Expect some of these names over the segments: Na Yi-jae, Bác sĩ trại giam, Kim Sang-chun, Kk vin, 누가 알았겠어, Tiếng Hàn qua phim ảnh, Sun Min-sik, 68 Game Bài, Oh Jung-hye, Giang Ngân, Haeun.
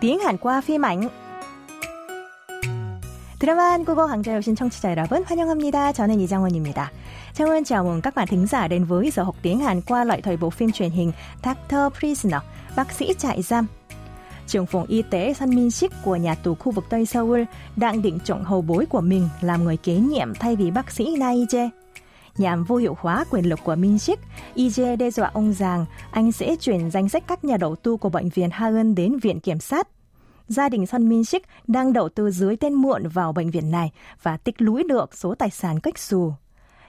tiếng Hàn qua phim ảnh. 드라마 한국어 강좌 오신 청취자 여러분 환영합니다. 저는 이장원입니다. Chào mừng các bạn thính giả đến với giờ học tiếng Hàn qua loại thời bộ phim truyền hình Doctor Prisoner, bác sĩ trại giam. Trưởng phòng y tế Sun Min-sik của nhà tù khu vực Tây Seoul đang định chọn hầu bối của mình làm người kế nhiệm thay vì bác sĩ Na Yi-jae. Nhằm vô hiệu hóa quyền lực của Min-sik, Yi-jae đe dọa ông rằng anh sẽ chuyển danh sách các nhà đầu tư của bệnh viện Haeun đến viện kiểm sát. Gia đình Sun Min-sik đang đầu tư dưới tên muộn vào bệnh viện này và tích lũy được số tài sản kếch xù.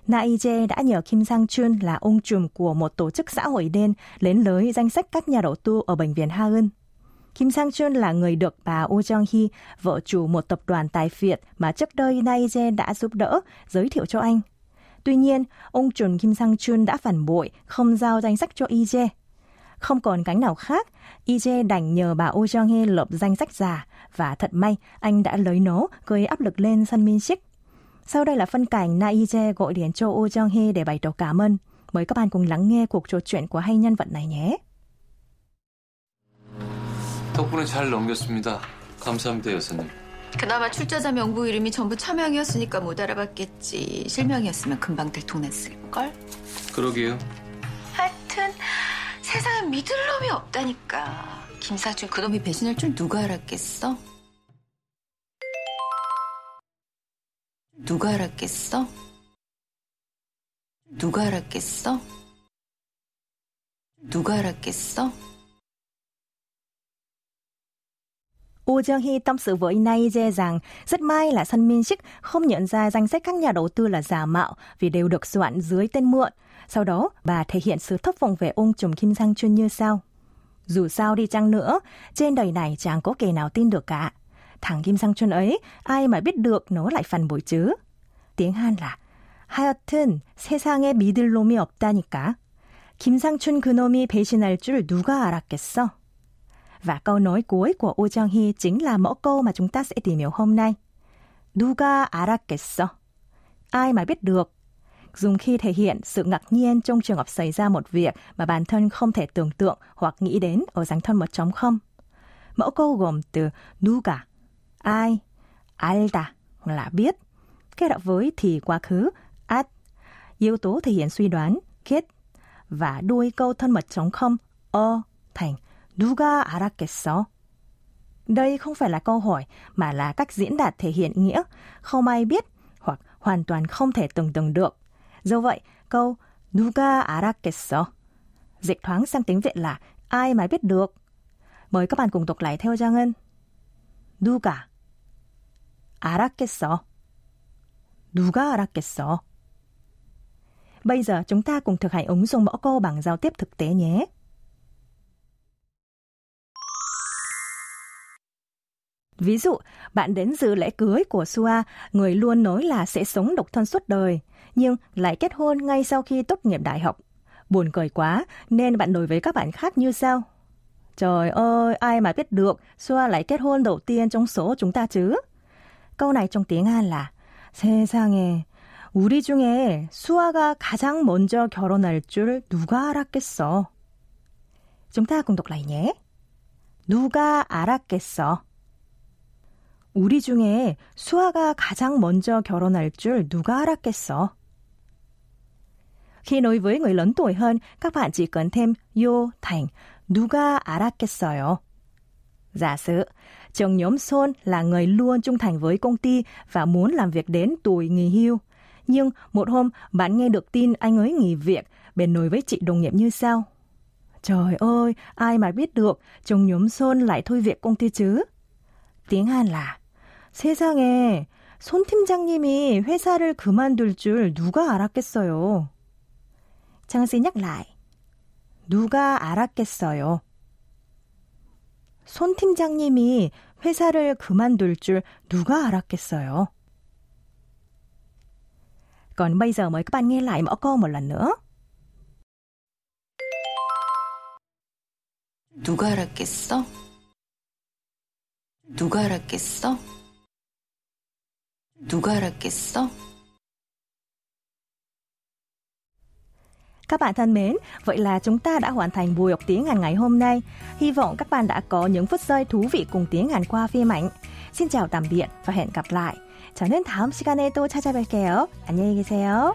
Na Yi-jae đã nhờ Kim Sang-chun là ông trùm của một tổ chức xã hội đen lên lưới danh sách các nhà đầu tư ở bệnh viện Haeun. Kim Sang-chun là người được bà Oh Jung-hye, vợ chủ một tập đoàn tài phiệt mà trước đây Na Yi-jae đã giúp đỡ, giới thiệu cho anh. Tuy nhiên, ông trùm Kim Sang-chun đã phản bội, không giao danh sách cho Yi-jae. Không còn cánh nào khác, Yi-jae đành nhờ bà Oh Jung-hye lập danh sách giả và thật may anh đã lấy nó gây áp lực lên Sun Min-sik. Sau đây là phân cảnh Na Yi-jae gọi điện cho Oh Jung-hye để bày tỏ cảm ơn. Mời các bạn cùng lắng nghe cuộc trò chuyện của hai nhân vật này nhé. 덕분에 잘 넘겼습니다. 감사합니다, 여사님. 그나마 출자자 명부 이름이 전부 차명이었으니까 못 알아봤겠지. 실명이었으면 금방 들통났을걸? 그러게요. 하여튼 세상에 믿을 놈이 없다니까. 김상준 그놈이 배신할 줄 누가 알았겠어? 누가 알았겠어? 누가 알았겠어? 누가 알았겠어? Oh Jung-hye tâm sự với Na Yi-jae rằng rất may là Sun Min-sik không nhận ra danh sách các nhà đầu tư là giả mạo vì đều được soạn dưới tên mượn. Sau đó, bà thể hiện sự thất vọng về ông trùm Kim Sang-chun như sau. Dù sao đi chăng nữa, trên đời này chẳng có kẻ nào tin được cả. Thằng Kim Sang-chun ấy, ai mà biết được nó lại phản bội chứ. Tiếng Hàn là 하여튼 세상에 믿을 놈이 없다니까. Kim Sang-chun 그놈이 배신할 줄 누가 알았겠어. Và câu nói cuối của Oh Jung-hye chính là mẫu câu mà chúng ta sẽ tìm hiểu hôm nay. 누가 알았겠어? Ai mà biết được? Dùng khi thể hiện sự ngạc nhiên trong trường hợp xảy ra một việc mà bản thân không thể tưởng tượng hoặc nghĩ đến ở dạng thân 1.0. Mẫu câu gồm từ 누가, ai, 알다 là biết, kết hợp với thì quá khứ, át, yếu tố thể hiện suy đoán, kết, và đuôi câu thân 1.0, o thành 누가 알았겠어? Đây không phải là câu hỏi mà là cách diễn đạt thể hiện nghĩa không ai biết hoặc hoàn toàn không thể tưởng tượng được. Do vậy, câu 누가 알았겠어? Dịch thoáng sang tiếng Việt là ai mà biết được. Mời các bạn cùng đọc lại theo Giang Ngân. 누가 알았겠어? 누가 알았겠어? Bây giờ chúng ta cùng thực hành ứng dụng mẫu câu bằng giao tiếp thực tế nhé. Ví dụ, bạn đến dự lễ cưới của Sua, người luôn nói là sẽ sống độc thân suốt đời, nhưng lại kết hôn ngay sau khi tốt nghiệp đại học. Buồn cười quá, nên bạn đối với các bạn khác như sau. Trời ơi, ai mà biết được, Sua lại kết hôn đầu tiên trong số chúng ta chứ? Câu này trong tiếng Hàn là 세상에, 우리 중에 수아가 가장 먼저 결혼할 줄 누가 알았겠어? Chúng ta cùng đọc lại nhé. 누가 알았겠어? 우리 중에 수아가 가장 먼저 결혼할 줄 누가 알았겠어? Khi nói với người lớn tuổi hơn, các bạn chỉ cần thêm yo thành 누가 알았겠어요. Giả sử, trưởng nhóm Son là người luôn trung thành với công ty và muốn làm việc đến tuổi nghỉ hưu. Nhưng một hôm, bạn nghe được tin anh ấy nghỉ việc, bèn nói với chị đồng nghiệp như sau. Trời ơi, ai mà biết được, trưởng nhóm Son lại thôi việc công ty chứ? Tiếng Hàn là 세상에, 손 팀장님이 회사를 그만둘 줄 누가 알았겠어요. Trang xin nhắc lại. 누가 알았겠어요. 손 팀장님이 회사를 그만둘 줄 누가 알았겠어요. Còn bây giờ mời các bạn nghe lại mẫu câu một lần nữa. 누가 알았겠어? 누가 알았겠어? 누가 알았겠어? Các bạn thân mến, vậy là chúng ta đã hoàn thành buổi học tiếng Hàn ngày hôm nay. Hy vọng các bạn đã có những phút giây thú vị cùng tiếng Hàn qua phim ảnh. Xin chào tạm biệt và hẹn gặp lại. 저는 다음 시간에 또 찾아뵐게요. 안녕히 계세요.